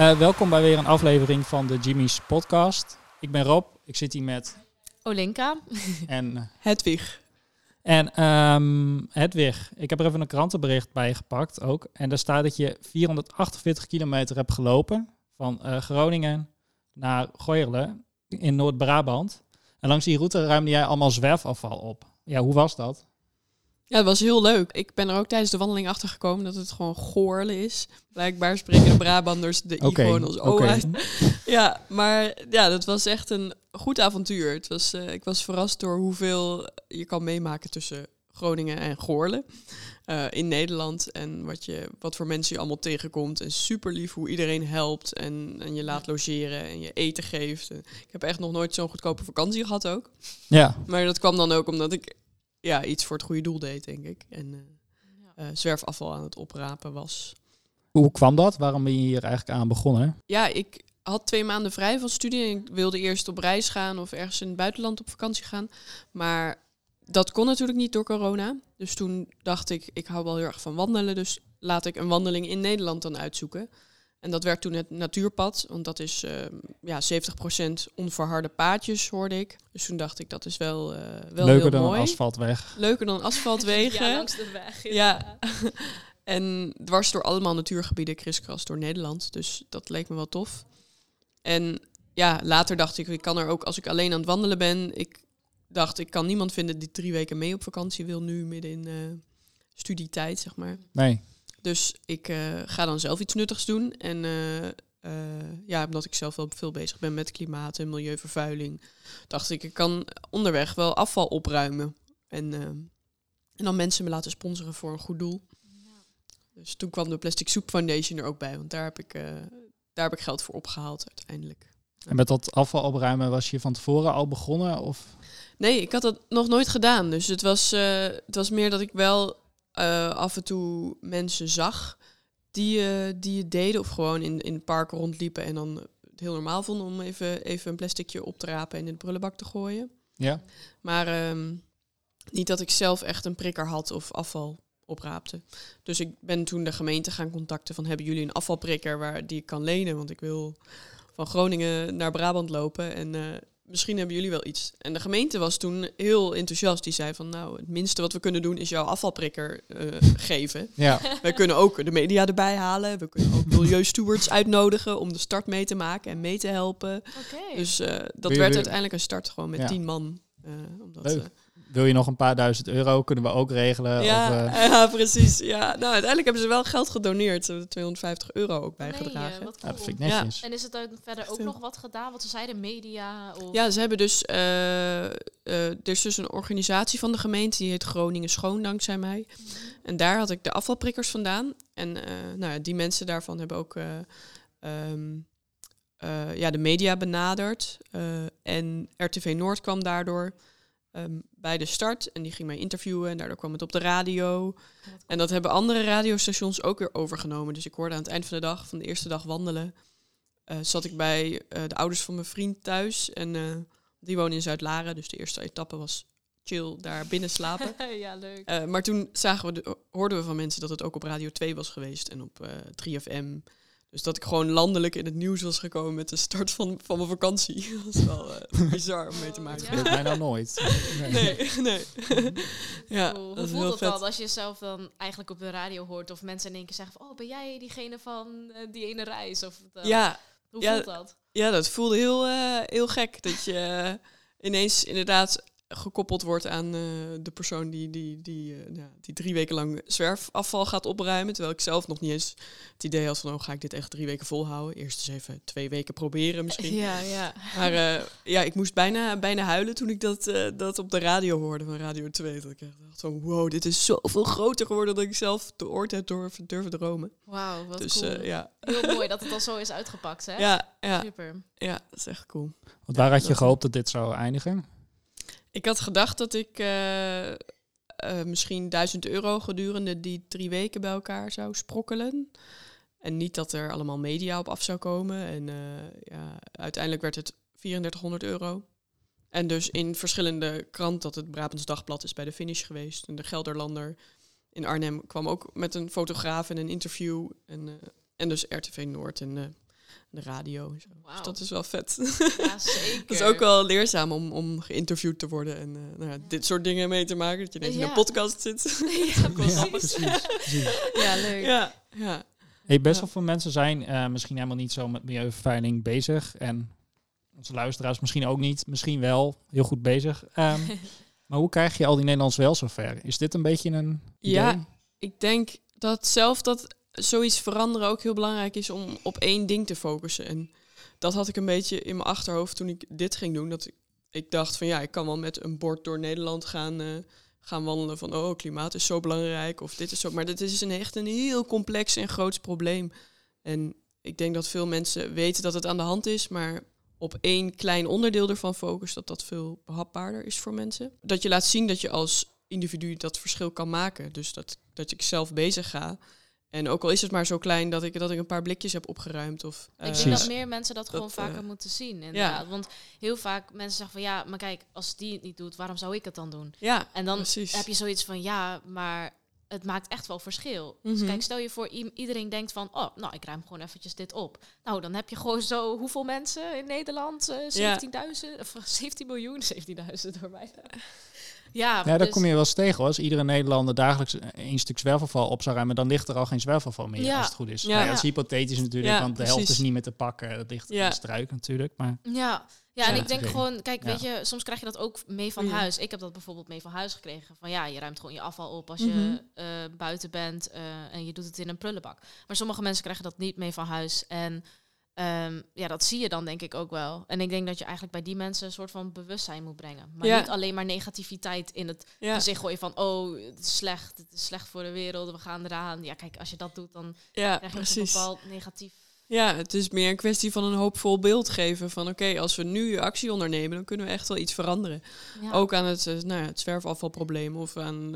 Welkom bij weer een aflevering van de Jimmy's podcast. Ik ben Rob, ik zit hier met... Olinka. En... Hedwig. En Hedwig, ik heb er even een krantenbericht bij gepakt ook. En daar staat dat je 448 kilometer hebt gelopen van Groningen naar Goirle in Noord-Brabant. En langs die route ruimde jij allemaal zwerfafval op. Ja, hoe was dat? Ja, dat was heel leuk. Ik ben er ook tijdens de wandeling achter gekomen dat het gewoon Goirle is. Blijkbaar spreken de Brabanders de I gewoon als O uit. Ja, maar ja, dat was echt een goed avontuur. Het was, ik was verrast door hoeveel je kan meemaken tussen Groningen en Goirle in Nederland. En wat voor mensen je allemaal tegenkomt. En super lief hoe iedereen helpt en je laat logeren en je eten geeft. En ik heb echt nog nooit zo'n goedkope vakantie gehad ook. Ja. Maar dat kwam dan ook omdat ik... Ja, iets voor het goede doel deed, denk ik. En zwerfafval aan het oprapen was. Hoe kwam dat? Waarom ben je hier eigenlijk aan begonnen? Ja, ik had 2 maanden vrij van studie. En ik wilde eerst op reis gaan of ergens in het buitenland op vakantie gaan. Maar dat kon natuurlijk niet door corona. Dus toen dacht ik, ik hou wel heel erg van wandelen. Dus laat ik een wandeling in Nederland dan uitzoeken. En dat werd toen het Natuurpad. Want dat is 70% onverharde paadjes, hoorde ik. Dus toen dacht ik, dat is wel heel mooi. Leuker dan asfaltweg. Leuker dan asfaltwegen. Ja, langs de weg. Ja. En dwars door allemaal natuurgebieden, kriskras door Nederland. Dus dat leek me wel tof. En ja, later dacht ik, ik kan er ook, als ik alleen aan het wandelen ben... Ik dacht, ik kan niemand vinden die 3 weken mee op vakantie wil nu, midden in studietijd, zeg maar. Nee. Dus ik ga dan zelf iets nuttigs doen. En omdat ik zelf wel veel bezig ben met klimaat en milieuvervuiling... dacht ik, ik kan onderweg wel afval opruimen. En dan mensen me laten sponsoren voor een goed doel. Ja. Dus toen kwam de Plastic Soup Foundation er ook bij. Want daar heb ik geld voor opgehaald uiteindelijk. En met dat afval opruimen was je van tevoren al begonnen? Of? Nee, ik had dat nog nooit gedaan. Dus het was meer dat ik wel... af en toe mensen zag die het deden of gewoon in het park rondliepen en dan het heel normaal vonden om even een plasticje op te rapen en in de prullenbak te gooien. Ja. Maar niet dat ik zelf echt een prikker had of afval opraapte. Dus ik ben toen de gemeente gaan contacten van hebben jullie een afvalprikker die ik kan lenen? Want ik wil van Groningen naar Brabant lopen en... Misschien hebben jullie wel iets. En de gemeente was toen heel enthousiast. Die zei van, nou, het minste wat we kunnen doen is jouw afvalprikker geven. Ja. Wij kunnen ook de media erbij halen. We kunnen ook milieustewards uitnodigen om de start mee te maken en mee te helpen. Okay. Dus dat werd uiteindelijk een start gewoon met 10 man. Wil je nog een paar €1000? Kunnen we ook regelen? Ja, of, ja precies. Ja. Nou, uiteindelijk hebben ze wel geld gedoneerd. Ze hebben €250 ook bijgedragen. Cool. Ja, dat vind ik netjes. Ja. En is het verder ook nog wat gedaan? Want ze zeiden media? Of... Ja, ze hebben dus... er is dus een organisatie van de gemeente. Die heet Groningen Schoon, dankzij mij. Mm-hmm. En daar had ik de afvalprikkers vandaan. En die mensen daarvan hebben ook... de media benaderd. En RTV Noord kwam daardoor... bij de start en die ging mij interviewen en daardoor kwam het op de radio. En dat hebben andere radiostations ook weer overgenomen. Dus ik hoorde aan het eind van de dag, van de eerste dag wandelen, zat ik bij de ouders van mijn vriend thuis en die wonen in Zuid-Laren, dus de eerste etappe was chill daar binnen slapen. Ja, leuk. Maar toen hoorden we van mensen dat het ook op Radio 2 was geweest en op 3FM. Dus dat ik gewoon landelijk in het nieuws was gekomen met de start van mijn vakantie. Dat is wel bizar om mee te maken. Dat gebeurt bijna nooit. Nee. Ja, cool. Hoe voelt het dan als je zelf dan eigenlijk op de radio hoort... of mensen in één keer zeggen van... oh, ben jij diegene van die ene reis? Of, hoe voelt dat? Ja, dat voelde heel gek. Dat je ineens inderdaad... gekoppeld wordt aan de persoon die 3 weken lang zwerfafval gaat opruimen. Terwijl ik zelf nog niet eens het idee had van... ga ik dit echt 3 weken volhouden? Eerst eens even 2 weken proberen misschien. Ja. Maar ik moest bijna huilen toen ik dat op de radio hoorde van Radio 2. Dat ik dacht van, wow, dit is zoveel groter geworden... dat ik zelf de ooit heb durven dromen. Wauw, wat cool. Heel mooi dat het al zo is uitgepakt, hè? Ja. Super. Ja, dat is echt cool. Want waar had je gehoopt dat dit zou eindigen? Ik had gedacht dat ik misschien €1000 gedurende die 3 weken bij elkaar zou sprokkelen. En niet dat er allemaal media op af zou komen. En uiteindelijk werd het €3400. En dus in verschillende kranten, dat het Brabants Dagblad is bij de finish geweest. En de Gelderlander in Arnhem kwam ook met een fotograaf en een interview. En dus RTV Noord en de radio en zo. Wow. Dus dat is wel vet. Ja, zeker. Dat is ook wel leerzaam om geïnterviewd te worden en dit soort dingen mee te maken. Dat je ineens in een podcast zit. Ja, precies. Ja, leuk. Ja, ja. Hey, best wel veel mensen zijn misschien helemaal niet zo met milieuvervuiling bezig. En onze luisteraars misschien ook niet. Misschien wel heel goed bezig. Maar hoe krijg je al die Nederlanders wel zover? Is dit een beetje een idee? Ja, ik denk dat zelf dat zoiets veranderen ook heel belangrijk is om op één ding te focussen. En dat had ik een beetje in mijn achterhoofd toen ik dit ging doen. Dat ik dacht van ik kan wel met een bord door Nederland gaan wandelen. Van klimaat is zo belangrijk of dit is zo. Maar dit is echt een heel complex en groots probleem. En ik denk dat veel mensen weten dat het aan de hand is, maar op één klein onderdeel ervan focus, dat veel behapbaarder is voor mensen. Dat je laat zien dat je als individu dat verschil kan maken. Dus dat ik zelf bezig ga. En ook al is het maar zo klein dat ik een paar blikjes heb opgeruimd. Of, ik denk dat meer mensen dat gewoon vaker moeten zien. Inderdaad. Ja. Want heel vaak mensen zeggen van maar kijk, als die het niet doet, waarom zou ik het dan doen? Ja, en dan heb je zoiets van maar het maakt echt wel verschil. Mm-hmm. Dus kijk, stel je voor iedereen denkt van ik ruim gewoon eventjes dit op. Nou, dan heb je gewoon zo hoeveel mensen in Nederland? 17 miljoen, 17.000 door mij. Ja, daar kom je wel eens tegen hoor. Als iedere Nederlander dagelijks één stuk zwerfafval op zou ruimen, dan ligt er al geen zwerfafval meer als het goed is. Ja, dat is hypothetisch natuurlijk, want de helft is niet meer te pakken. Dat ligt in de struik natuurlijk. Maar en ik denk gewoon, kijk, weet je, soms krijg je dat ook mee van huis. Ik heb dat bijvoorbeeld mee van huis gekregen. Van je ruimt gewoon je afval op als je buiten bent en je doet het in een prullenbak. Maar sommige mensen krijgen dat niet mee van huis en dat zie je dan denk ik ook wel. En ik denk dat je eigenlijk bij die mensen een soort van bewustzijn moet brengen. Maar niet alleen maar negativiteit in het gezicht gooien van het is slecht voor de wereld, we gaan eraan. Ja, kijk, als je dat doet, dan krijg je een bepaald negatief. Ja, het is meer een kwestie van een hoopvol beeld geven van als we nu actie ondernemen, dan kunnen we echt wel iets veranderen. Ja. Ook aan het zwerfafvalprobleem of aan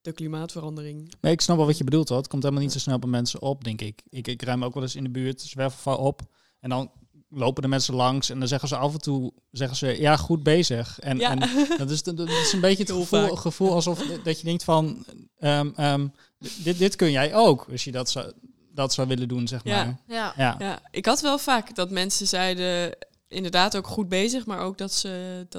de klimaatverandering. Nee, ik snap wel wat je bedoelt hoor. Het komt helemaal niet zo snel bij mensen op, denk ik. Ik ruim ook wel eens in de buurt zwerfafval op. En dan lopen de mensen langs en dan zeggen ze af en toe, goed bezig. En, en dat is een beetje het gevoel alsof dat je denkt van, dit kun jij ook. Als je dat zou willen doen, zeg maar. Ja, ik had wel vaak dat mensen zeiden, inderdaad ook goed bezig, maar ook dat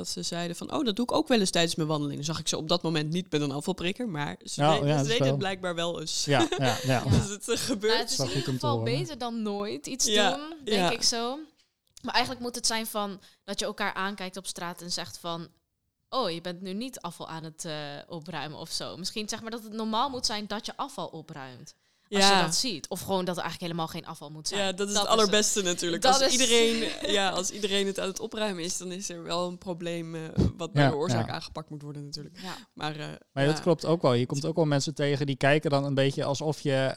ze zeiden van, dat doe ik ook wel eens tijdens mijn wandeling. Dan zag ik ze op dat moment niet met een afvalprikker, maar ze deden het blijkbaar wel eens. Ja. Dus het gebeurt. Het is in ieder geval beter dan nooit iets doen, denk ik zo. Maar eigenlijk moet het zijn van dat je elkaar aankijkt op straat en zegt van, je bent nu niet afval aan het opruimen of zo. Misschien zeg maar dat het normaal moet zijn dat je afval opruimt. Als je dat ziet. Of gewoon dat er eigenlijk helemaal geen afval moet zijn. Ja, dat is het allerbeste natuurlijk. Als iedereen het aan het opruimen is, dan is er wel een probleem wat bij de oorzaak aangepakt moet worden natuurlijk. Ja. Maar dat klopt ook wel. Je komt ook wel mensen tegen die kijken dan een beetje alsof je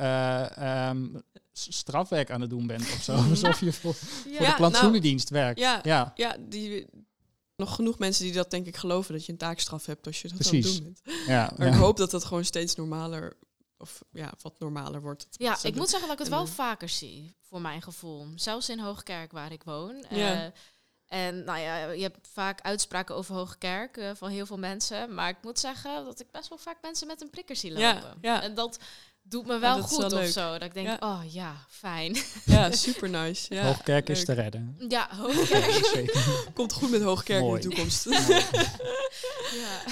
strafwerk aan het doen bent of zo. Alsof je voor de plantsoenendienst werkt. Ja, die... Nog genoeg mensen die dat denk ik geloven, dat je een taakstraf hebt als je dat aan het doen bent. Ja, maar ik hoop dat dat gewoon steeds normaler of wat normaler wordt. Ja, ik moet zeggen dat ik het wel vaker zie, voor mijn gevoel. Zelfs in Hoogkerk, waar ik woon. Ja. En je hebt vaak uitspraken over Hoogkerk van heel veel mensen. Maar ik moet zeggen dat ik best wel vaak mensen met een prikker zie lopen. Ja. En dat doet me wel goed of zo. Dat ik denk, fijn. Ja, super nice. Ja, Hoogkerk is te redden. Ja, Hoogkerk. Komt goed met Hoogkerk in de toekomst.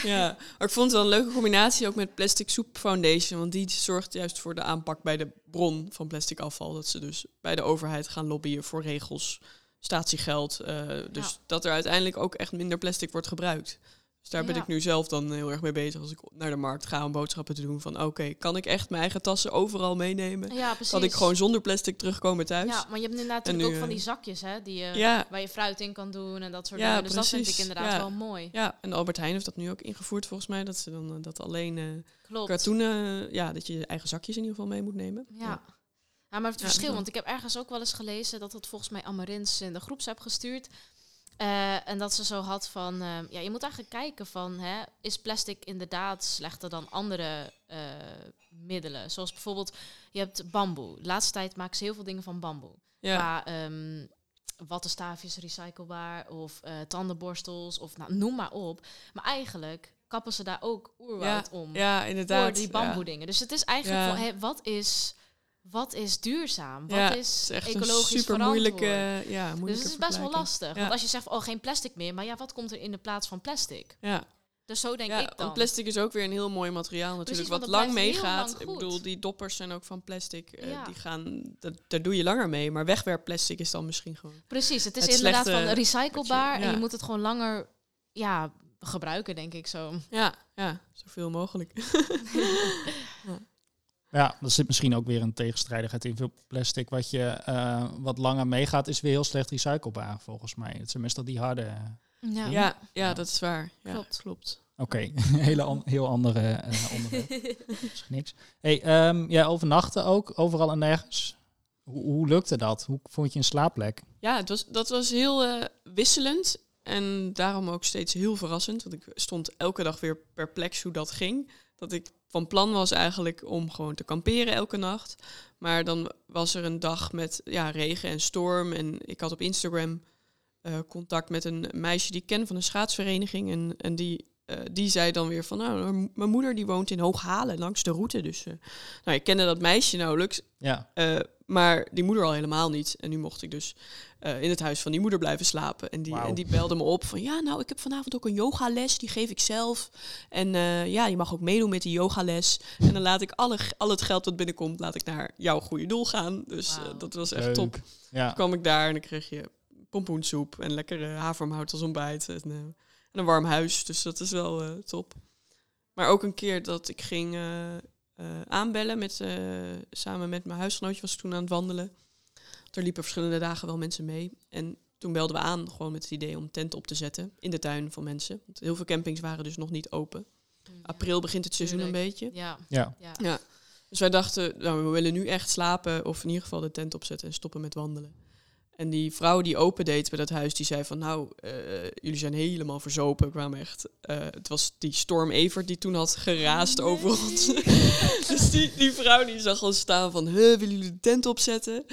Ja. Maar ik vond het wel een leuke combinatie ook met Plastic Soup Foundation. Want die zorgt juist voor de aanpak bij de bron van plastic afval. Dat ze dus bij de overheid gaan lobbyen voor regels, statiegeld. Dus dat er uiteindelijk ook echt minder plastic wordt gebruikt. Dus daar ben ik nu zelf dan heel erg mee bezig als ik naar de markt ga om boodschappen te doen. Van kan ik echt mijn eigen tassen overal meenemen? Ja, kan ik gewoon zonder plastic terugkomen thuis? Ja, maar je hebt inderdaad natuurlijk ook van die zakjes hè, die waar je fruit in kan doen en dat soort dingen. Dus dat vind ik inderdaad wel mooi. Ja, en Albert Heijn heeft dat nu ook ingevoerd volgens mij. Dat ze dan dat alleen katoenen, dat je je eigen zakjes in ieder geval mee moet nemen. Ja. Ja, maar het verschil, want ik heb ergens ook wel eens gelezen dat het volgens mij Amarins in de groepsapp gestuurd. En dat ze zo had van, je moet eigenlijk kijken van, is plastic inderdaad slechter dan andere middelen? Zoals bijvoorbeeld, je hebt bamboe. De laatste tijd maken ze heel veel dingen van bamboe. Ja. Maar wattenstaafjes recyclebaar of tandenborstels of noem maar op. Maar eigenlijk kappen ze daar ook oerwoud om. Ja, inderdaad. Voor die bamboe dingen. Dus het is eigenlijk, wat is... wat is duurzaam? Wat is echt ecologisch verantwoord? Moeilijke dus het is best wel lastig. Ja. Want als je zegt, oh, geen plastic meer. Maar ja, wat komt er in de plaats van plastic? Ja. Dus zo denk ik dan. Want plastic is ook weer een heel mooi materiaal natuurlijk. Precies, wat lang meegaat. Ik bedoel, die doppers zijn ook van plastic. Die gaan, daar doe je langer mee. Maar wegwerpplastic is dan misschien gewoon... Precies, het is het inderdaad van recyclebaar. En je moet het gewoon langer gebruiken, denk ik zo. Ja, zoveel mogelijk. Ja, er zit misschien ook weer een tegenstrijdigheid in. Veel plastic wat je wat langer meegaat, is weer heel slecht recyclebaar, volgens mij. Het zijn meestal die harde... Ja, dat is waar. Ja. Klopt. Oké, heel andere onderwerp. Dat is niks. Hey, overnachten ook, overal en nergens. Hoe lukte dat? Hoe vond je een slaapplek? Ja, dat was heel wisselend en daarom ook steeds heel verrassend. Want ik stond elke dag weer perplex hoe dat ging. Dat ik van plan was eigenlijk om gewoon te kamperen elke nacht. Maar dan was er een dag met regen en storm en ik had op Instagram... contact met een meisje die ik ken van een schaatsvereniging. En die zei dan weer van... mijn moeder die woont in Hooghalen, langs de route. Dus ik kende dat meisje nauwelijks. Ja. Maar die moeder al helemaal niet. En nu mocht ik dus in het huis van die moeder blijven slapen. En die belde me op van... ik heb vanavond ook een yogales. Die geef ik zelf. En je mag ook meedoen met die yogales. En dan laat ik al het geld dat binnenkomt... laat ik naar jouw goede doel gaan. Dus dat was echt top. Ja. Toen kwam ik daar en dan kreeg je... pompoensoep en lekkere havermout als ontbijt. En een warm huis, dus dat is wel top. Maar ook een keer dat ik ging aanbellen... samen met mijn huisgenootje was ik toen aan het wandelen. Er liepen verschillende dagen wel mensen mee. En toen belden we aan gewoon met het idee om tent op te zetten... in de tuin van mensen. Want heel veel campings waren dus nog niet open. April begint het seizoen een beetje. Ja. Dus wij dachten, we willen nu echt slapen... of in ieder geval de tent opzetten en stoppen met wandelen. En die vrouw die opendeed bij dat huis, die zei van... jullie zijn helemaal verzopen. Kwamen echt... het was die storm Evert die toen had geraasd over ons. Dus die vrouw die zag ons staan van... willen jullie de tent opzetten?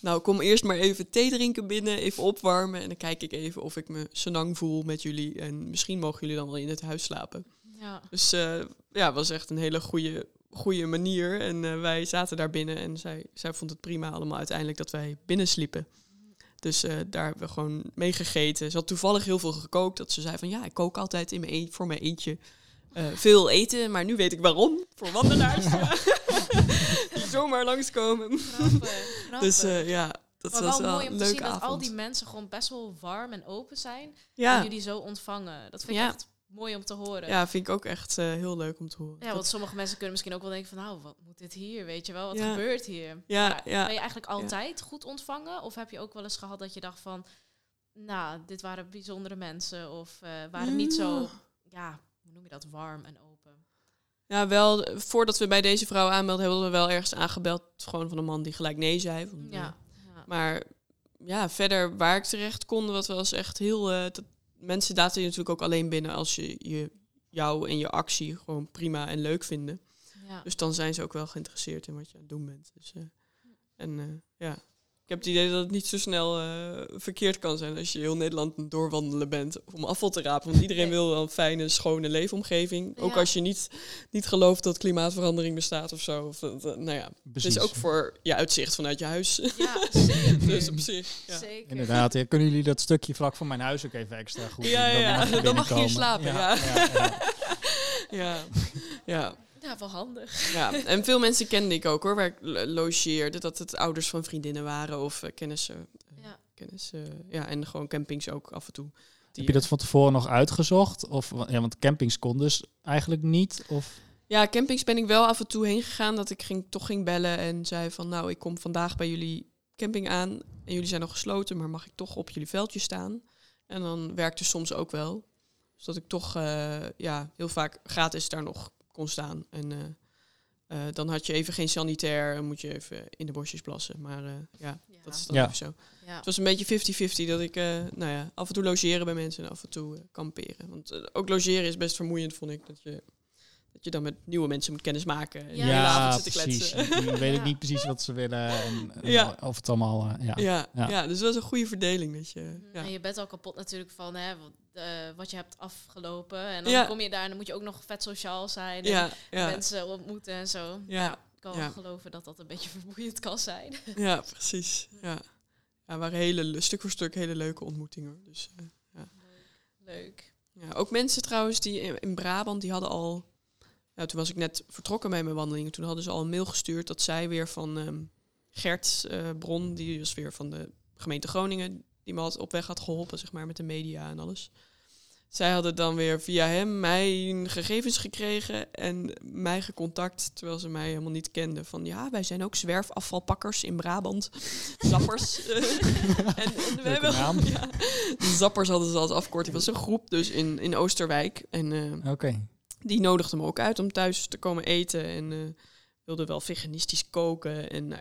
Nou, kom eerst maar even thee drinken binnen, even opwarmen. En dan kijk ik even of ik me senang voel met jullie. En misschien mogen jullie dan wel in het huis slapen. Ja. Dus het was echt een hele goede manier. En wij zaten daar binnen en zij vond het prima allemaal uiteindelijk dat wij binnen sliepen. Dus daar hebben we gewoon mee gegeten. Ze had toevallig heel veel gekookt. Dat ze zei van ik kook altijd voor mijn eentje veel eten. Maar nu weet ik waarom. Voor wandelaars. Die zomaar langskomen. Grappig. Dus dat was wel mooi om te zien dat al die mensen gewoon best wel warm en open zijn. Ja. En jullie zo ontvangen. Dat vind ik echt mooi om te horen. Ja, vind ik ook echt heel leuk om te horen. Ja, want sommige mensen kunnen misschien ook wel denken van... wat moet dit hier, weet je wel? Wat gebeurt hier? Ja. Ben je eigenlijk altijd goed ontvangen? Of heb je ook wel eens gehad dat je dacht van... dit waren bijzondere mensen. Of waren niet zo... hoe noem je dat? Warm en open. Ja, wel. Voordat we bij deze vrouw aanmelden... hebben we wel ergens aangebeld. Gewoon van een man die gelijk nee zei. Van, Maar verder waar ik terecht kon... wat was echt heel... mensen laten je natuurlijk ook alleen binnen als je jou en je actie gewoon prima en leuk vinden. Ja. Dus dan zijn ze ook wel geïnteresseerd in wat je aan het doen bent. Dus, ik heb het idee dat het niet zo snel verkeerd kan zijn als je heel Nederland doorwandelen bent om afval te rapen. Want iedereen wil wel een fijne, schone leefomgeving. Ook als je niet gelooft dat klimaatverandering bestaat of zo. Of, het is ook voor je uitzicht vanuit je huis. Ja, zeker. Dus op zich. Ja. Zeker. Inderdaad. Ja. Kunnen jullie dat stukje vlak van mijn huis ook even extra goed doen? Dan mag je hier slapen. Ja. Ja, wel handig. Ja, en veel mensen kende ik ook hoor, waar ik logeerde. Dat het ouders van vriendinnen waren of kennissen. En gewoon campings ook af en toe. Heb je dat van tevoren nog uitgezocht? Of, want campings kon dus eigenlijk niet? Of? Ja, campings ben ik wel af en toe heen gegaan. Dat ik ging bellen en zei van... ik kom vandaag bij jullie camping aan. En jullie zijn nog gesloten, maar mag ik toch op jullie veldje staan? En dan werkte soms ook wel. Zodat ik toch heel vaak gratis daar nog... kon staan. En dan had je even geen sanitair en moet je even in de bosjes plassen. Maar dat is dan even zo. Ja. Het was een beetje 50-50 dat ik af en toe logeren bij mensen en af en toe kamperen. Want ook logeren is best vermoeiend, vond ik. Dat je dan met nieuwe mensen moet kennismaken. En de avond zitten kletsen. Dan weet ik niet precies wat ze willen. En of het allemaal... dus dat is een goede verdeling. Dat je, En je bent al kapot natuurlijk van wat je hebt afgelopen. En dan kom je daar en dan moet je ook nog vet sociaal zijn. En mensen ontmoeten en zo. Ja, kan geloven dat dat een beetje vermoeiend kan zijn. Ja, precies. Ja. Ja, waren hele, stuk voor stuk hele leuke ontmoetingen. Dus, Leuk. Ja, ook mensen trouwens die in Brabant, die hadden al... Nou, toen was ik net vertrokken bij mijn wandelingen. Toen hadden ze al een mail gestuurd dat zij weer van Gert Bron... die was weer van de gemeente Groningen... die me altijd op weg had geholpen, zeg maar, met de media en alles. Zij hadden dan weer via hem mijn gegevens gekregen en mij gecontact, terwijl ze mij helemaal niet kenden. Van ja, wij zijn ook zwerfafvalpakkers in Brabant. Zappers. en we hebben ja, Zappers hadden ze als afkorting. Dat was een groep dus in Oosterwijk. En die nodigden me ook uit om thuis te komen eten en... wilde wel veganistisch koken en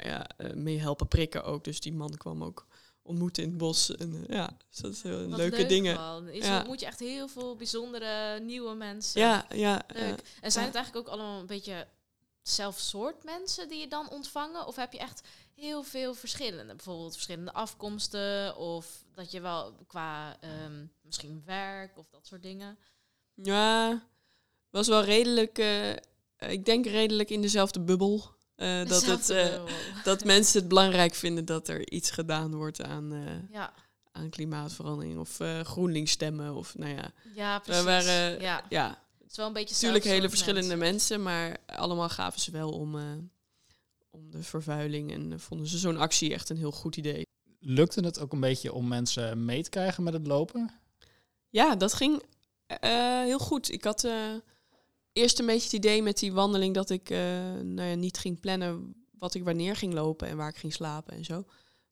mee helpen prikken ook. Dus die man kwam ook ontmoeten in het bos. En dus dat is heel leuke dingen. Zo moet je echt heel veel bijzondere nieuwe mensen. Ja. Leuk. En zijn het eigenlijk ook allemaal een beetje hetzelfde soort mensen die je dan ontvangen? Of heb je echt heel veel verschillende? Bijvoorbeeld verschillende afkomsten of dat je wel qua misschien werk of dat soort dingen? Ja, was wel redelijk... ik denk redelijk in dezelfde bubbel. Dat mensen het belangrijk vinden dat er iets gedaan wordt aan klimaatverandering. Of GroenLinks stemmen. Of, ja, precies. Het is wel een beetje natuurlijk hele verschillende mensen. Maar allemaal gaven ze wel om de vervuiling. En vonden ze zo'n actie echt een heel goed idee. Lukte het ook een beetje om mensen mee te krijgen met het lopen? Ja, dat ging heel goed. Ik had... eerst een beetje het idee met die wandeling dat ik niet ging plannen wat ik wanneer ging lopen en waar ik ging slapen en zo.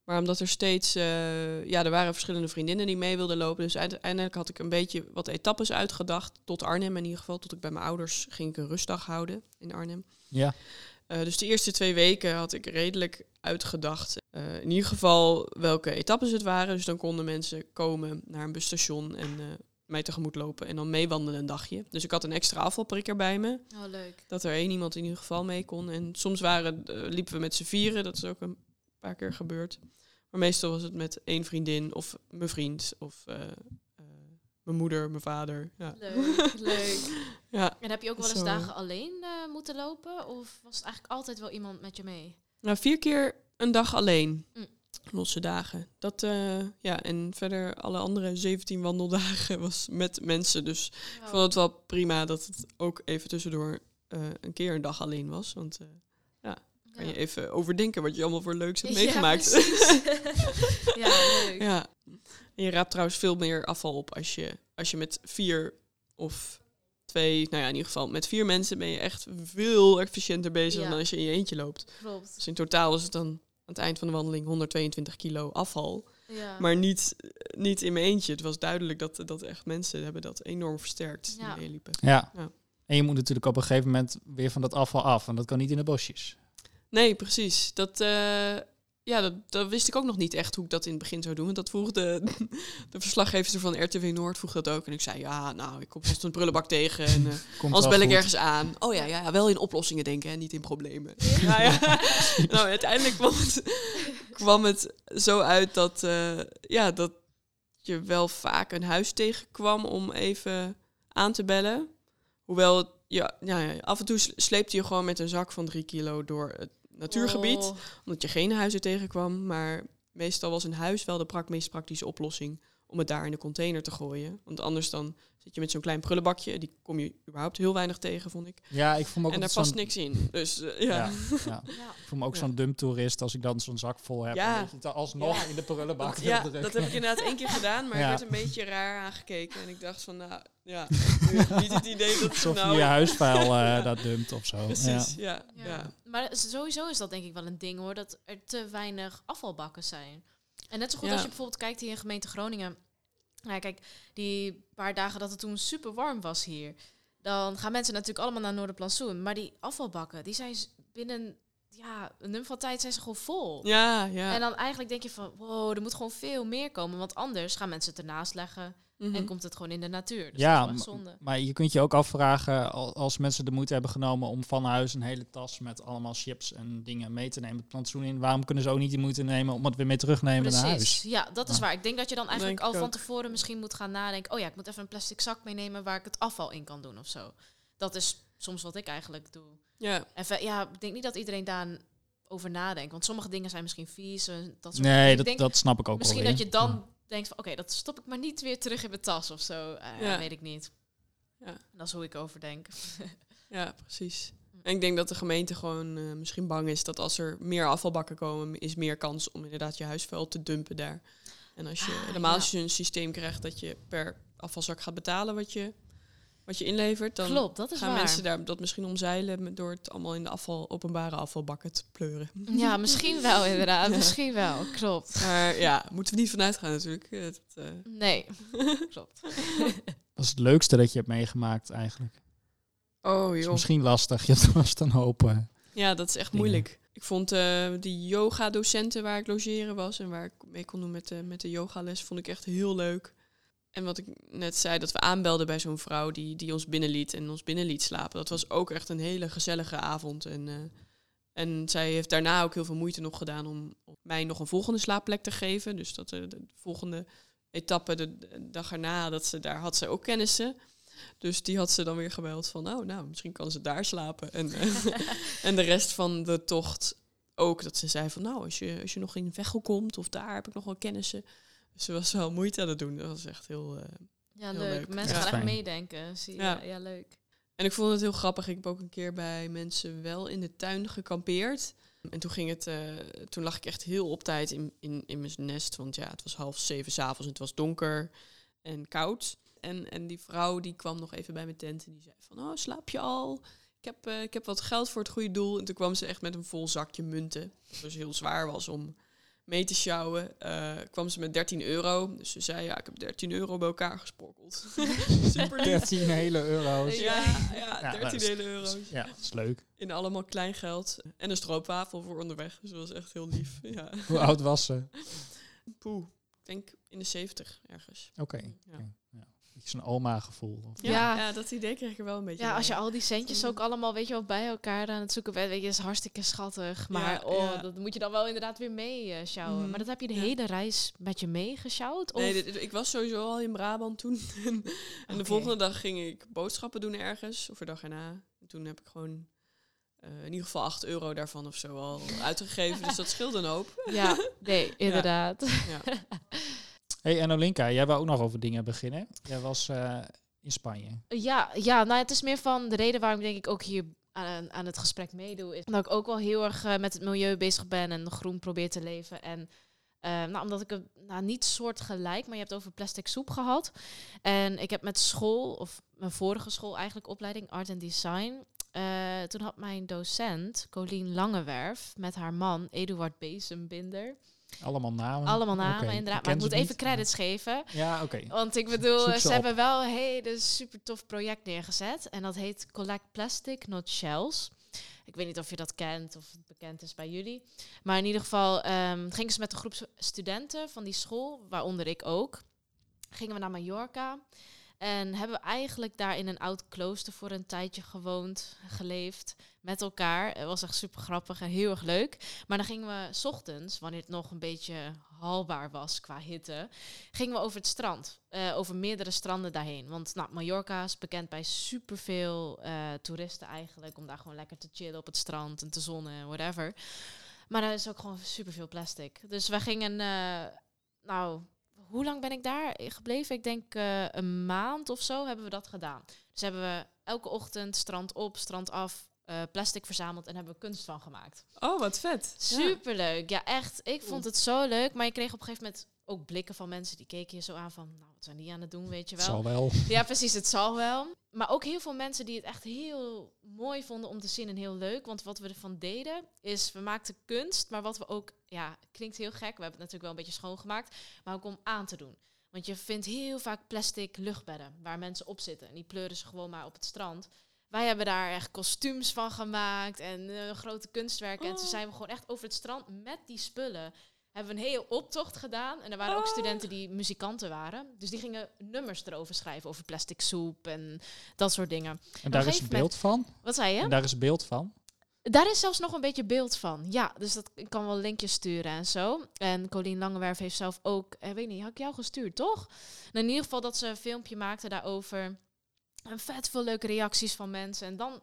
Maar omdat er steeds... er waren verschillende vriendinnen die mee wilden lopen. Dus uiteindelijk had ik een beetje wat etappes uitgedacht. Tot Arnhem in ieder geval. Tot ik bij mijn ouders ging ik een rustdag houden in Arnhem. Ja. Dus de eerste 2 weken had ik redelijk uitgedacht. In ieder geval welke etappes het waren. Dus dan konden mensen komen naar een busstation en... mij tegemoet lopen en dan meewandelen een dagje. Dus ik had een extra afvalprikker bij me. Oh, leuk. Dat er 1 iemand in ieder geval mee kon. En soms liepen we met z'n vieren. Dat is ook een paar keer gebeurd. Maar meestal was het met 1 vriendin of mijn vriend of mijn moeder, mijn vader. Ja. Leuk. En heb je ook wel eens dagen alleen moeten lopen? Of was het eigenlijk altijd wel iemand met je mee? Nou, 4 keer een dag alleen. Losse dagen. Dat, en verder alle andere 17 wandeldagen was met mensen. Dus ik vond het wel prima dat het ook even tussendoor een keer een dag alleen was. Want kan je even overdenken wat je allemaal voor leuks hebt meegemaakt. Ja, leuk. Ja. En je raapt trouwens veel meer afval op als je met 4 of 2, in ieder geval met 4 mensen ben je echt veel efficiënter bezig dan als je in je eentje loopt. Klopt. Dus in totaal is het dan... aan het eind van de wandeling 122 kilo afval. Ja. Maar niet in mijn eentje. Het was duidelijk dat echt mensen hebben dat enorm versterkt. Ja. Die meeliepen. Ja. En je moet natuurlijk op een gegeven moment weer van dat afval af. En dat kan niet in de bosjes. Nee, precies. Dat wist ik ook nog niet echt hoe ik dat in het begin zou doen. Want dat vroeg de verslaggever van RTV Noord vroeg dat ook. En ik zei, ik kom vast een prullenbak tegen. En, anders bel ik ergens aan. Oh ja, wel in oplossingen denken en niet in problemen. Ja. Nou, uiteindelijk kwam het zo uit dat, dat je wel vaak een huis tegenkwam om even aan te bellen. Hoewel, af en toe sleepte je gewoon met een zak van 3 kilo door het natuurgebied, omdat je geen huizen tegenkwam. Maar meestal was een huis wel de meest praktische oplossing om het daar in de container te gooien. Want anders dan zit je met zo'n klein prullenbakje. Die kom je überhaupt heel weinig tegen, vond ik. Ja, ik vond me ook en daar past niks in. Dus, Ik voel me ook zo'n dumptoerist als ik dan zo'n zak vol heb. Ja. En dat je het alsnog in de prullenbak drukken. Dat heb ik inderdaad 1 keer gedaan, maar ik werd een beetje raar aangekeken. En ik dacht van, niet het idee dat alsof je huisvuil dat dumpt of zo. Precies, ja. Maar sowieso is dat denk ik wel een ding hoor, dat er te weinig afvalbakken zijn. En net zo goed als je bijvoorbeeld kijkt hier in gemeente Groningen. Nou, kijk, die paar dagen dat het toen super warm was hier. Dan gaan mensen natuurlijk allemaal naar Noorderplantsoen. Maar die afvalbakken, die zijn binnen een nummer van tijd zijn ze gewoon vol. Ja. En dan eigenlijk denk je van, wow, er moet gewoon veel meer komen. Want anders gaan mensen het ernaast leggen. Mm-hmm. En komt het gewoon in de natuur. Dus dat is echt zonde. Maar je kunt je ook afvragen, als mensen de moeite hebben genomen om van huis een hele tas met allemaal chips en dingen mee te nemen het plantsoen in, waarom kunnen ze ook niet die moeite nemen om het weer mee terug te nemen naar huis? Ja, dat is waar. Ik denk dat je dan eigenlijk al van tevoren misschien moet gaan nadenken, ik moet even een plastic zak meenemen waar ik het afval in kan doen of zo. Dat is soms wat ik eigenlijk doe. Ja. Even, ja, ik denk niet dat iedereen daarover nadenkt. Want sommige dingen zijn misschien vies. Dat soort nee, dat snap ik ook wel. Misschien alweer. Dat je dan denkt van, oké, dat stop ik maar niet weer terug in mijn tas of zo. Ja. Weet ik niet. Ja. Dat is hoe ik over denk. Ja, precies. En ik denk dat de gemeente gewoon misschien bang is dat als er meer afvalbakken komen, is meer kans om inderdaad je huisvuil te dumpen daar. En als je helemaal als je een systeem krijgt dat je per afvalzak gaat betalen wat je inlevert, dan klopt, dat is gaan waar. Mensen daar dat misschien omzeilen door het allemaal in de openbare afvalbakken te pleuren. Ja, misschien wel inderdaad. Ja. Misschien wel, klopt. Maar ja, moeten we niet vanuit gaan natuurlijk. Nee, klopt. Dat is het leukste dat je hebt meegemaakt eigenlijk. Oh, joh. Is misschien lastig. Je hebt vast een hoop. Ja, dat is echt moeilijk. Ik vond die yoga-docenten waar ik logeren was en waar ik mee kon doen met de yogales, vond ik echt heel leuk. En wat ik net zei, dat we aanbelden bij zo'n vrouw die ons binnenliet en ons binnenliet slapen. Dat was ook echt een hele gezellige avond. En zij heeft daarna ook heel veel moeite nog gedaan om mij nog een volgende slaapplek te geven. Dus dat de volgende etappe, de dag erna, daar had ze ook kennissen. Dus die had ze dan weer gebeld van, nou, misschien kan ze daar slapen. En, en de rest van de tocht ook, dat ze zei van, nou, als je nog in Veghel komt of daar heb ik nog wel kennissen. Dus ze was wel moeite aan het doen. Dat was echt heel, heel leuk. Mensen gaan echt meedenken. Zie je? Ja. Ja, leuk. En ik vond het heel grappig. Ik heb ook een keer bij mensen wel in de tuin gekampeerd. En toen ging het, toen lag ik echt heel op tijd in mijn nest. Want ja, het was 6:30 s'avonds en het was donker en koud. En die vrouw die kwam nog even bij mijn tent en die zei van, slaap je al? Ik heb wat geld voor het goede doel. En toen kwam ze echt met een vol zakje munten. Dat dus heel zwaar was om mee te sjouwen. Kwam ze met €13. Dus ze zei, ja, ik heb €13 bij elkaar gesprokkeld. Super lief. 13 hele euro's. Ja, 13 hele euro's. Ja, dat is leuk. In allemaal kleingeld. En een stroopwafel voor onderweg. Dus dat was echt heel lief. Ja. Hoe oud was ze? Poeh, ik denk in de 70 ergens. Oké. Ja. Zo'n oma-gevoel. Ja, dat idee kreeg ik er wel een beetje. Ja, als je al die centjes ook allemaal, weet je wel, bij elkaar aan het zoeken bent, weet je, is hartstikke schattig. Maar dat moet je dan wel inderdaad weer mee sjouwen. Maar dat heb je de hele reis met je mee gesjouwd? Of? Nee, ik was sowieso al in Brabant toen. En de volgende dag ging ik boodschappen doen ergens, of de dag erna. En toen heb ik gewoon in ieder geval €8 daarvan of zo al uitgegeven. Dus dat scheelde een hoop. Ja, nee, inderdaad. Ja. Hey, en Olinka, jij wou ook nog over dingen beginnen. Jij was in Spanje. Nou, het is meer van de reden waarom denk ik ook hier aan het gesprek meedoe, is dat ik ook wel heel erg met het milieu bezig ben en groen probeer te leven. En omdat ik het niet soortgelijk, maar je hebt over plastic soep gehad. En ik heb met school, of mijn vorige school eigenlijk, opleiding Art and Design. Toen had mijn docent, Coline Langewerf, met haar man, Eduard Bezenbinder. Allemaal namen, okay. Inderdaad. Maar ik moet even credits geven. Ja, oké. Want ik bedoel, ze hebben wel een hele super tof project neergezet. En dat heet Collect Plastic, Not Shells. Ik weet niet of je dat kent of het bekend is bij jullie. Maar in ieder geval gingen ze met een groep studenten van die school, waaronder ik ook, gingen we naar Mallorca. En hebben we eigenlijk daar in een oud klooster voor een tijdje geleefd met elkaar. Het was echt super grappig en heel erg leuk. Maar dan gingen we 's ochtends, wanneer het nog een beetje haalbaar was qua hitte, gingen we over het strand. Over meerdere stranden daarheen. Want Mallorca is bekend bij superveel toeristen eigenlijk. Om daar gewoon lekker te chillen op het strand en te zonnen en whatever. Maar daar is ook gewoon superveel plastic. Dus we gingen, hoe lang ben ik daar gebleven? Ik denk een maand of zo hebben we dat gedaan. Dus hebben we elke ochtend strand op, strand af, plastic verzameld en hebben we kunst van gemaakt. Oh, wat vet. Superleuk. Ja, echt. Ik vond het zo leuk. Maar je kreeg op een gegeven moment ook blikken van mensen die keken je zo aan van, wat zijn die aan het doen, weet je wel. Het zal wel. Ja, precies. Het zal wel. Maar ook heel veel mensen die het echt heel mooi vonden om te zien en heel leuk. Want wat we ervan deden is, we maakten kunst, maar wat we ook, klinkt heel gek. We hebben het natuurlijk wel een beetje schoongemaakt, maar ook om aan te doen. Want je vindt heel vaak plastic luchtbedden waar mensen op zitten. En die pleuren ze gewoon maar op het strand. Wij hebben daar echt kostuums van gemaakt en grote kunstwerken. En toen zijn we gewoon echt over het strand met die spullen. Hebben we een hele optocht gedaan. En er waren ook studenten die muzikanten waren. Dus die gingen nummers erover schrijven. Over plastic soep en dat soort dingen. En daar is beeld van. Wat zei je? En daar is beeld van. Daar is zelfs nog een beetje beeld van. Ja, dus dat, ik kan wel linkjes sturen en zo. En Coline Langewerf heeft zelf ook, ik weet niet, had ik jou gestuurd, toch? En in ieder geval dat ze een filmpje maakte daarover. En vet veel leuke reacties van mensen. En dan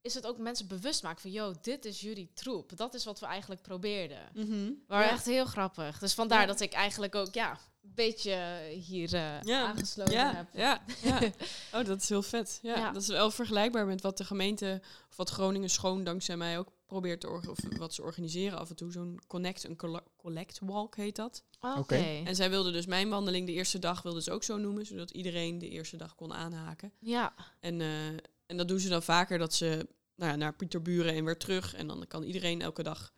is het ook mensen bewust maken van... yo, dit is jullie troep. Dat is wat we eigenlijk probeerden. Mm-hmm. Maar ja, echt heel grappig. Dus vandaar dat ik eigenlijk ook... ja, beetje hier aangesloten heb. Ja, ja. Oh, dat is heel vet. Ja, ja. Dat is wel vergelijkbaar met wat de gemeente... of wat Groningen Schoon dankzij mij ook probeert te organiseren... of wat ze organiseren af en toe. Zo'n collect walk heet dat. Oké. En zij wilden dus mijn wandeling de eerste dag... wilden ze ook zo noemen, zodat iedereen de eerste dag kon aanhaken. Ja. En dat doen ze dan vaker, dat ze naar Pieterburen en weer terug... en dan kan iedereen elke dag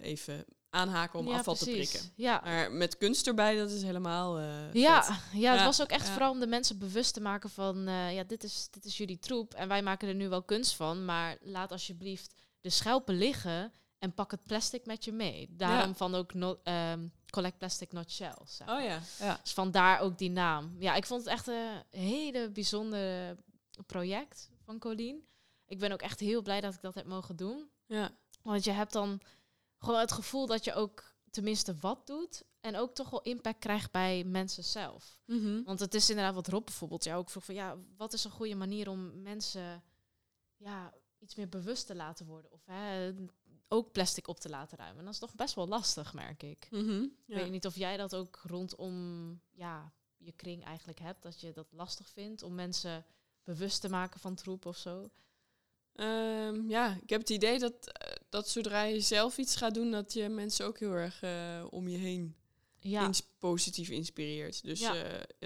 even... aanhaken om afval precies. te prikken. Ja. Maar met kunst erbij, dat is helemaal het was ook echt vooral om de mensen bewust te maken van... dit is jullie troep en wij maken er nu wel kunst van... maar laat alsjeblieft de schelpen liggen en pak het plastic met je mee. Daarom van ook Collect Plastic, Not Shells. Ja. Dus vandaar ook die naam. Ja, ik vond het echt een hele bijzonder project van Coline. Ik ben ook echt heel blij dat ik dat heb mogen doen. Ja. Want je hebt dan... gewoon het gevoel dat je ook tenminste wat doet... en ook toch wel impact krijgt bij mensen zelf. Mm-hmm. Want het is inderdaad wat Rob bijvoorbeeld ook vroeg van... ja, wat is een goede manier om mensen iets meer bewust te laten worden? Of ook plastic op te laten ruimen. Dat is toch best wel lastig, merk ik. Mm-hmm, ja. Weet je niet of jij dat ook rondom je kring eigenlijk hebt... dat je dat lastig vindt om mensen bewust te maken van troep of zo? Ik heb het idee dat zodra je zelf iets gaat doen... dat je mensen ook heel erg om je heen positief inspireert. Dus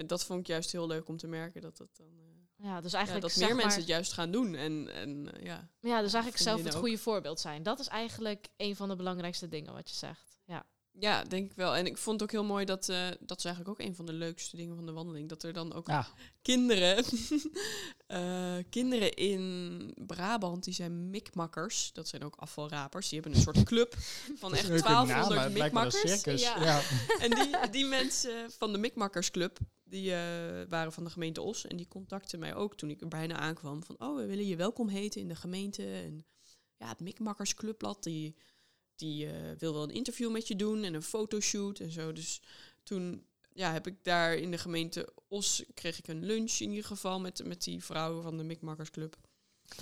dat vond ik juist heel leuk om te merken. Dat dan, dus eigenlijk dat meer mensen het juist gaan doen. Ja, dus eigenlijk zelf het goede voorbeeld zijn. Dat is eigenlijk een van de belangrijkste dingen wat je zegt. Ja, denk ik wel. En ik vond het ook heel mooi dat is eigenlijk ook een van de leukste dingen van de wandeling. Dat er dan ook kinderen in Brabant, die zijn Mikmakkers. Dat zijn ook afvalrapers. Die hebben een soort club van echt 1200 Mikmakkers. Ja. En die mensen van de Mikmakkersclub, die waren van de gemeente Oss. En die contacten mij ook toen ik er bijna aankwam. Van, we willen je welkom heten in de gemeente. En het Mikmakkersclubblad, die wil wel een interview met je doen en een fotoshoot en zo. Dus toen heb ik daar in de gemeente Oss... kreeg ik een lunch in ieder geval met die vrouwen van de Mikmakkersclub.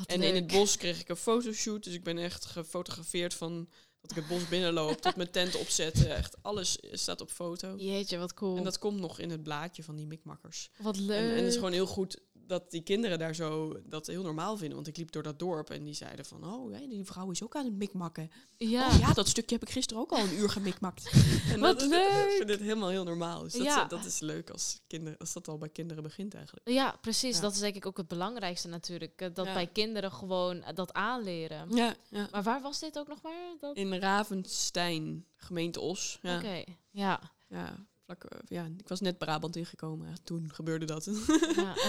En leuk. In het bos kreeg ik een fotoshoot. Dus ik ben echt gefotografeerd van dat ik het bos binnenloop... tot mijn tent opzetten. Echt alles staat op foto. Jeetje, wat cool. En dat komt nog in het blaadje van die Mikmakkers. Wat leuk. En het is gewoon heel goed... dat die kinderen daar zo dat heel normaal vinden. Want ik liep door dat dorp en die zeiden van... die vrouw is ook aan het mikmakken. Ja. Dat stukje heb ik gisteren ook al een uur gemikmakt. En wat leuk! Ik vind het helemaal heel normaal. Dus dat is leuk als dat al bij kinderen begint eigenlijk. Ja, precies. Ja. Dat is denk ik ook het belangrijkste natuurlijk. Dat bij kinderen gewoon dat aanleren. Ja, ja. Maar waar was dit ook nog maar? In Ravenstein, gemeente Oss. Ja. Oké, ja. Ja, ik was net Brabant ingekomen. Ja, toen gebeurde dat. En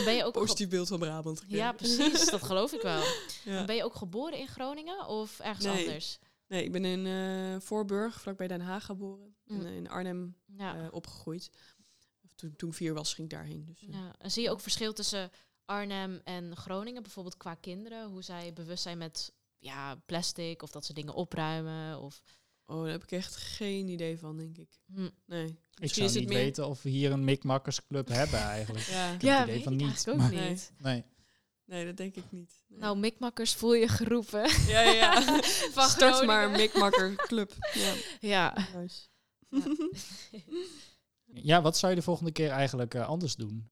ben je ook positief beeld van Brabant gekregen. Ja, precies. Dat geloof ik wel. Ja. Ben je ook geboren in Groningen of ergens anders? Nee, ik ben in Voorburg, vlakbij Den Haag geboren. Mm. En in Arnhem opgegroeid. Toen 4 was, ging ik daarheen. Dus, En zie je ook verschil tussen Arnhem en Groningen? Bijvoorbeeld qua kinderen. Hoe zij bewust zijn met plastic of dat ze dingen opruimen of... Oh, daar heb ik echt geen idee van, denk ik. Nee. Ik zou niet weten of we hier een Mikmakkersclub hebben eigenlijk. Ik heb het idee van niet. Nee, dat denk ik niet. Nee. Nou, Mikmakkers, voel je geroepen. Ja. Start maar een Mikmakkerclub. Ja. Nice. Ja, wat zou je de volgende keer eigenlijk anders doen?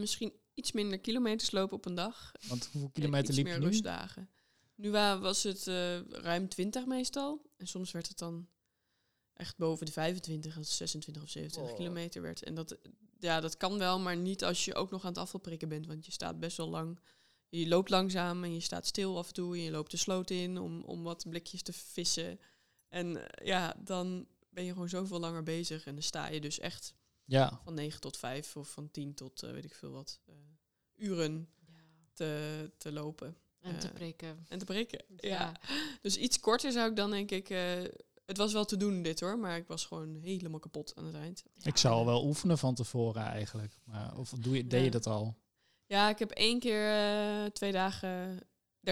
Misschien iets minder kilometers lopen op een dag. Want hoeveel kilometer liep je nu? Iets meer rustdagen. Nu was het ruim 20 meestal. En soms werd het dan echt boven de 25, 26 of 27 kilometer werd. En dat kan wel, maar niet als je ook nog aan het afvalprikken bent. Want je staat best wel lang. Je loopt langzaam en je staat stil af en toe. En je loopt de sloot in om wat blikjes te vissen. En dan ben je gewoon zoveel langer bezig. En dan sta je dus echt van 9 tot 5 of van 10 tot weet ik veel wat uren te lopen. En te prikken. Ja. Dus iets korter zou ik dan denk ik... het was wel te doen dit hoor, maar ik was gewoon helemaal kapot aan het eind. Ik zou al wel oefenen van tevoren eigenlijk. Maar, of deed je dat al? Ja, ik heb 1 keer 2 dagen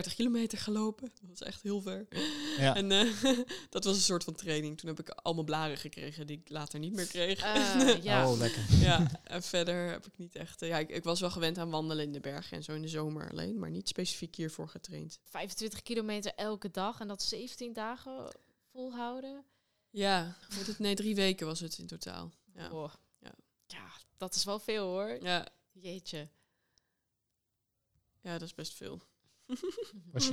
30 kilometer gelopen. Dat was echt heel ver. Ja. En dat was een soort van training. Toen heb ik allemaal blaren gekregen die ik later niet meer kreeg. Ja. Oh, lekker. Ja, en verder heb ik niet echt... ik was wel gewend aan wandelen in de bergen en zo in de zomer alleen. Maar niet specifiek hiervoor getraind. 25 kilometer elke dag en dat 17 dagen volhouden? Ja, nee, 3 weken was het in totaal. Ja, oh. Ja dat is wel veel hoor. Ja. Jeetje. Ja, dat is best veel.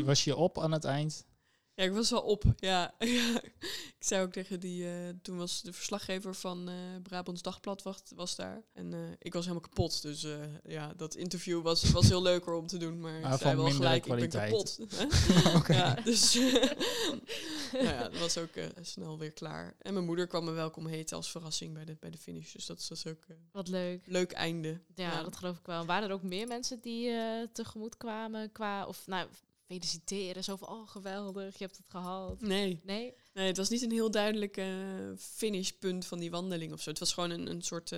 Was je op aan het eind? Ja, ik was wel op, ja. Ik zei ook tegen die... toen was de verslaggever van Brabants Dagblad was daar. En ik was helemaal kapot. Dus dat interview was heel leuk om te doen. Maar ik zei wel gelijk, kwaliteit. Ik ben kapot. Okay. Ja, dus... dat was ook snel weer klaar. En mijn moeder kwam me welkom heten als verrassing bij de finish. Dus dat was ook... Wat leuk. Leuk einde. Ja, ja, dat geloof ik wel. Waren er ook meer mensen die tegemoet kwamen qua... Of, nou, feliciteren, zo van, oh geweldig, je hebt het gehaald. Nee, het was niet een heel duidelijk finishpunt van die wandeling of zo. Het was gewoon een soort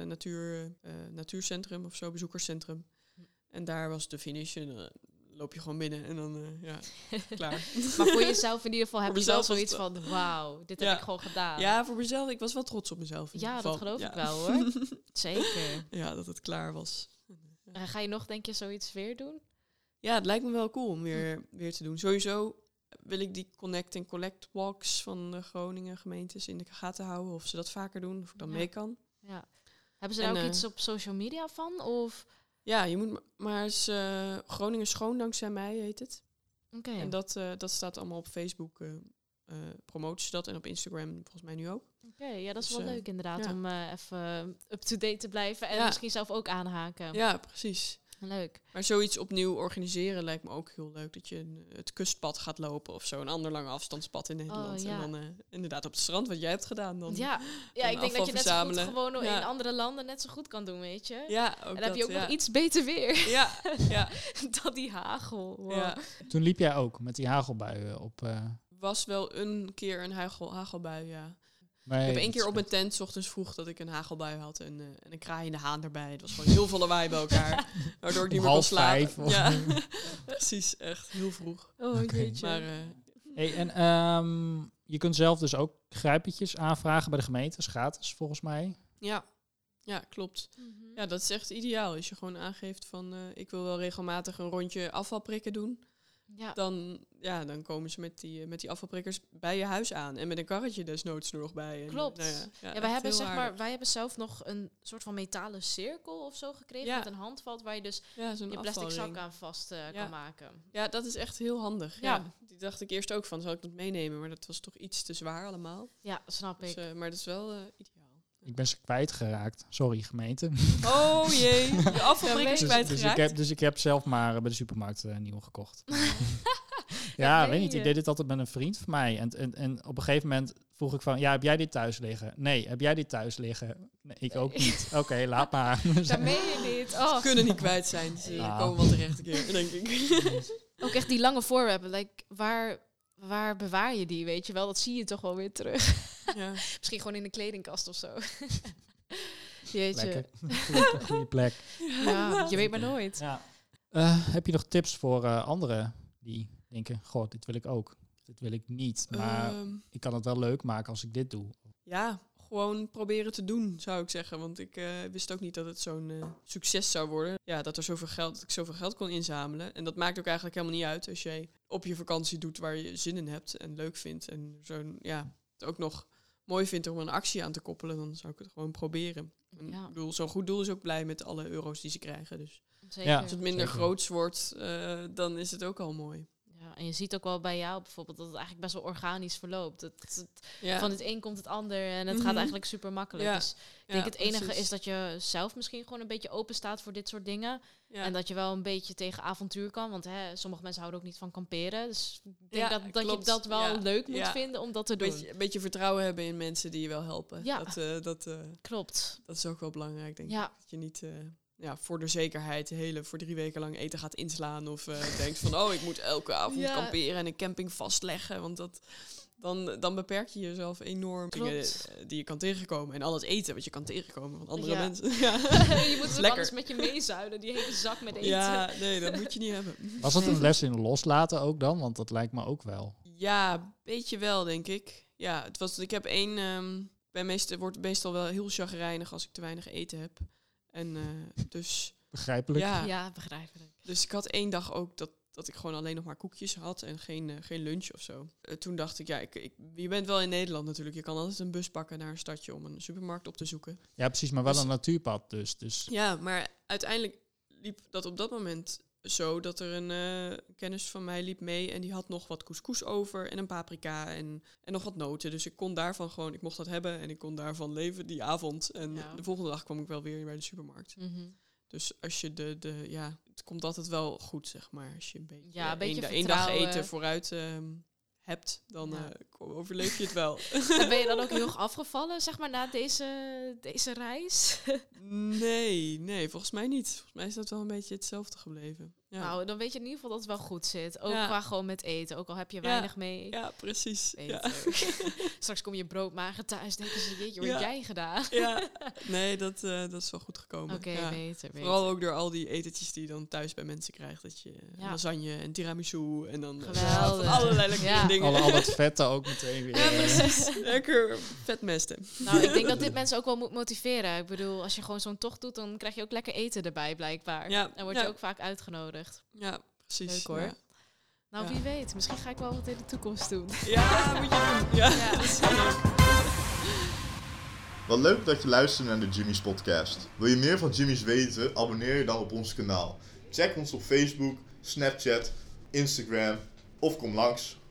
natuurcentrum of zo, bezoekerscentrum. En daar was de finish en dan loop je gewoon binnen en dan, klaar. Maar voor jezelf in ieder geval heb je wel zoiets van, wauw, dit heb ik gewoon gedaan. Ja, voor mezelf, ik was wel trots op mezelf. Ja, dat geloof ik wel hoor. Zeker. Ja, dat het klaar was. Ga je nog, denk je, zoiets weer doen? Ja, het lijkt me wel cool om weer te doen. Sowieso wil ik die Connect en Collect walks van de Groningen gemeentes in de gaten houden. Of ze dat vaker doen, of ik dan mee kan. Ja. Hebben ze daar ook iets op social media van? Of? Ja, je moet maar eens... Groningen Schoon dankzij mij heet het. Okay. En dat staat allemaal op Facebook. Promoten ze dat en op Instagram volgens mij nu ook. Oké, ja, dat is dus, wel leuk inderdaad. Ja. Om even up-to-date te blijven en misschien zelf ook aanhaken. Ja, precies. Leuk. Maar zoiets opnieuw organiseren lijkt me ook heel leuk. Dat je het kustpad gaat lopen of zo. Een ander lange afstandspad in Nederland. Oh, ja. En dan inderdaad op het strand, wat jij hebt gedaan. Dan, dan ik denk dat je net zo goed gewoon in andere landen net zo goed kan doen, weet je. Ja, ook en dan heb je ook nog iets beter weer. Ja, ja. Dan die hagel. Wow. Ja. Toen liep jij ook met die hagelbuien op... Was wel een keer een hagelbui, ja. Nee, ik heb 1 keer op mijn tent 's ochtends vroeg dat ik een hagelbui had en een kraaiende haan erbij. Het was gewoon heel veel lawaai bij elkaar, waardoor ik niet meer kon slapen. Ja, precies, echt heel vroeg. Oh, jeetje. Maar, en je kunt zelf dus ook grijpetjes aanvragen bij de gemeente, is gratis volgens mij. Ja, klopt. Mm-hmm. Ja, dat is echt ideaal. Als je gewoon aangeeft van ik wil wel regelmatig een rondje afvalprikken doen. Ja. Dan komen ze met die afvalprikkers bij je huis aan. En met een karretje desnoods er nog bij. En, klopt. Nou wij hebben zelf nog een soort van metalen cirkel of zo gekregen. Ja. Met een handvat waar je dus je plastic zak aan vast kan maken. Ja, dat is echt heel handig. Ja. Ja. Die dacht ik eerst ook van, zal ik dat meenemen? Maar dat was toch iets te zwaar allemaal. Ja, snap ik. Dus, maar dat is wel ideaal. Ik ben ze kwijtgeraakt. Sorry, gemeente. Oh jee, de afvalprikkers kwijtgeraakt. Dus ik heb zelf maar bij de supermarkt nieuw gekocht. Weet niet. Ik deed dit altijd met een vriend van mij. En op een gegeven moment vroeg ik van, heb jij dit thuis liggen? Nee, heb jij dit thuis liggen? Nee, ik ook niet. Oké, laat maar. Dat meen je niet. Oh. Ze kunnen niet kwijt zijn. Ze komen wel terecht een keer, denk ik. Ook echt die lange voorwerpen. Like, waar bewaar je die, weet je wel? Dat zie je toch wel weer terug. Ja. Misschien gewoon in de kledingkast of zo. Jeetje. Goede plek. Ja, je weet maar nooit. Ja. Heb je nog tips voor anderen die denken, god, dit wil ik ook. Dit wil ik niet, maar ik kan het wel leuk maken als ik dit doe. Ja, gewoon proberen te doen, zou ik zeggen. Want ik wist ook niet dat het zo'n succes zou worden. Ja, dat ik zoveel geld kon inzamelen. En dat maakt ook eigenlijk helemaal niet uit als jij op je vakantie doet waar je zin in hebt en leuk vindt. En zo'n, het ook nog mooi vindt om een actie aan te koppelen, dan zou ik het gewoon proberen. En ik bedoel, zo'n goed doel is ook blij met alle euro's die ze krijgen. Dus zeker. Als het minder groots wordt, dan is het ook al mooi. Ja, en je ziet ook wel bij jou bijvoorbeeld dat het eigenlijk best wel organisch verloopt. Van het een komt het ander en het gaat eigenlijk super makkelijk. Ja. Dus ik denk het enige is dat je zelf misschien gewoon een beetje open staat voor dit soort dingen. Ja. En dat je wel een beetje tegen avontuur kan. Want sommige mensen houden ook niet van kamperen. Dus ik denk dat je dat wel leuk moet vinden om dat te doen. Een beetje vertrouwen hebben in mensen die je wel helpen. Ja, dat klopt. Dat is ook wel belangrijk, denk ik. Dat je niet... voor de zekerheid voor 3 weken lang eten gaat inslaan. Of denkt van, ik moet elke avond kamperen en een camping vastleggen. Want dat, dan beperk je jezelf enorm. Klopt. Dingen die je kan tegenkomen. En alles eten wat je kan tegenkomen van andere mensen. Ja. Je moet het ook alles met je meezuilen. Die hele zak met eten. Ja, nee, dat moet je niet hebben. Was dat een les in loslaten ook dan? Want dat lijkt me ook wel. Ja, een beetje wel, denk ik. Ja, het was. Ik heb één... wordt meestal wel heel chagrijnig als ik te weinig eten heb. En dus... Begrijpelijk. Ja, begrijpelijk. Dus ik had één dag ook dat ik gewoon alleen nog maar koekjes had en geen lunch of zo. Toen dacht ik, je bent wel in Nederland natuurlijk. Je kan altijd een bus pakken naar een stadje om een supermarkt op te zoeken. Ja, precies, maar wel een natuurpad dus. Ja, maar uiteindelijk liep dat op dat moment zo dat er een kennis van mij liep mee en die had nog wat couscous over en een paprika en nog wat noten. Dus ik kon daarvan gewoon, ik mocht dat hebben en ik kon daarvan leven die avond. En de volgende dag kwam ik wel weer bij de supermarkt. Mm-hmm. Dus als je het komt altijd wel goed, zeg maar. Als je een beetje één dag eten vooruit hebt, dan overleef je het wel. En ben je dan ook heel erg afgevallen, zeg maar, na deze reis? Nee, volgens mij niet. Volgens mij is dat wel een beetje hetzelfde gebleven. Ja. Nou, dan weet je in ieder geval dat het wel goed zit. Ook qua gewoon met eten, ook al heb je weinig mee. Ja, precies. Ja. Straks kom je broodmager thuis, denken ze, jeetje, wat heb jij gedaan? Ja. Nee, dat is wel goed gekomen. Oké, beter. Vooral ook door al die etentjes die je dan thuis bij mensen krijgt. Dat je lasagne en tiramisu en dan allerlei lekkere dingen. Al dat vetten ook meteen weer. Ja, precies. Lekker vetmesten. Nou, ik denk dat dit mensen ook wel moet motiveren. Ik bedoel, als je gewoon zo'n tocht doet, dan krijg je ook lekker eten erbij, blijkbaar. Ja. En word je ook vaak uitgenodigd. Ja, precies. Leuk hoor. Ja. Nou, wie weet. Misschien ga ik wel wat in de toekomst doen. Ja, moet je doen. Ja. Dat is leuk. Wat leuk dat je luistert naar de Jimmy's podcast. Wil je meer van Jimmy's weten? Abonneer je dan op ons kanaal. Check ons op Facebook, Snapchat, Instagram of kom langs.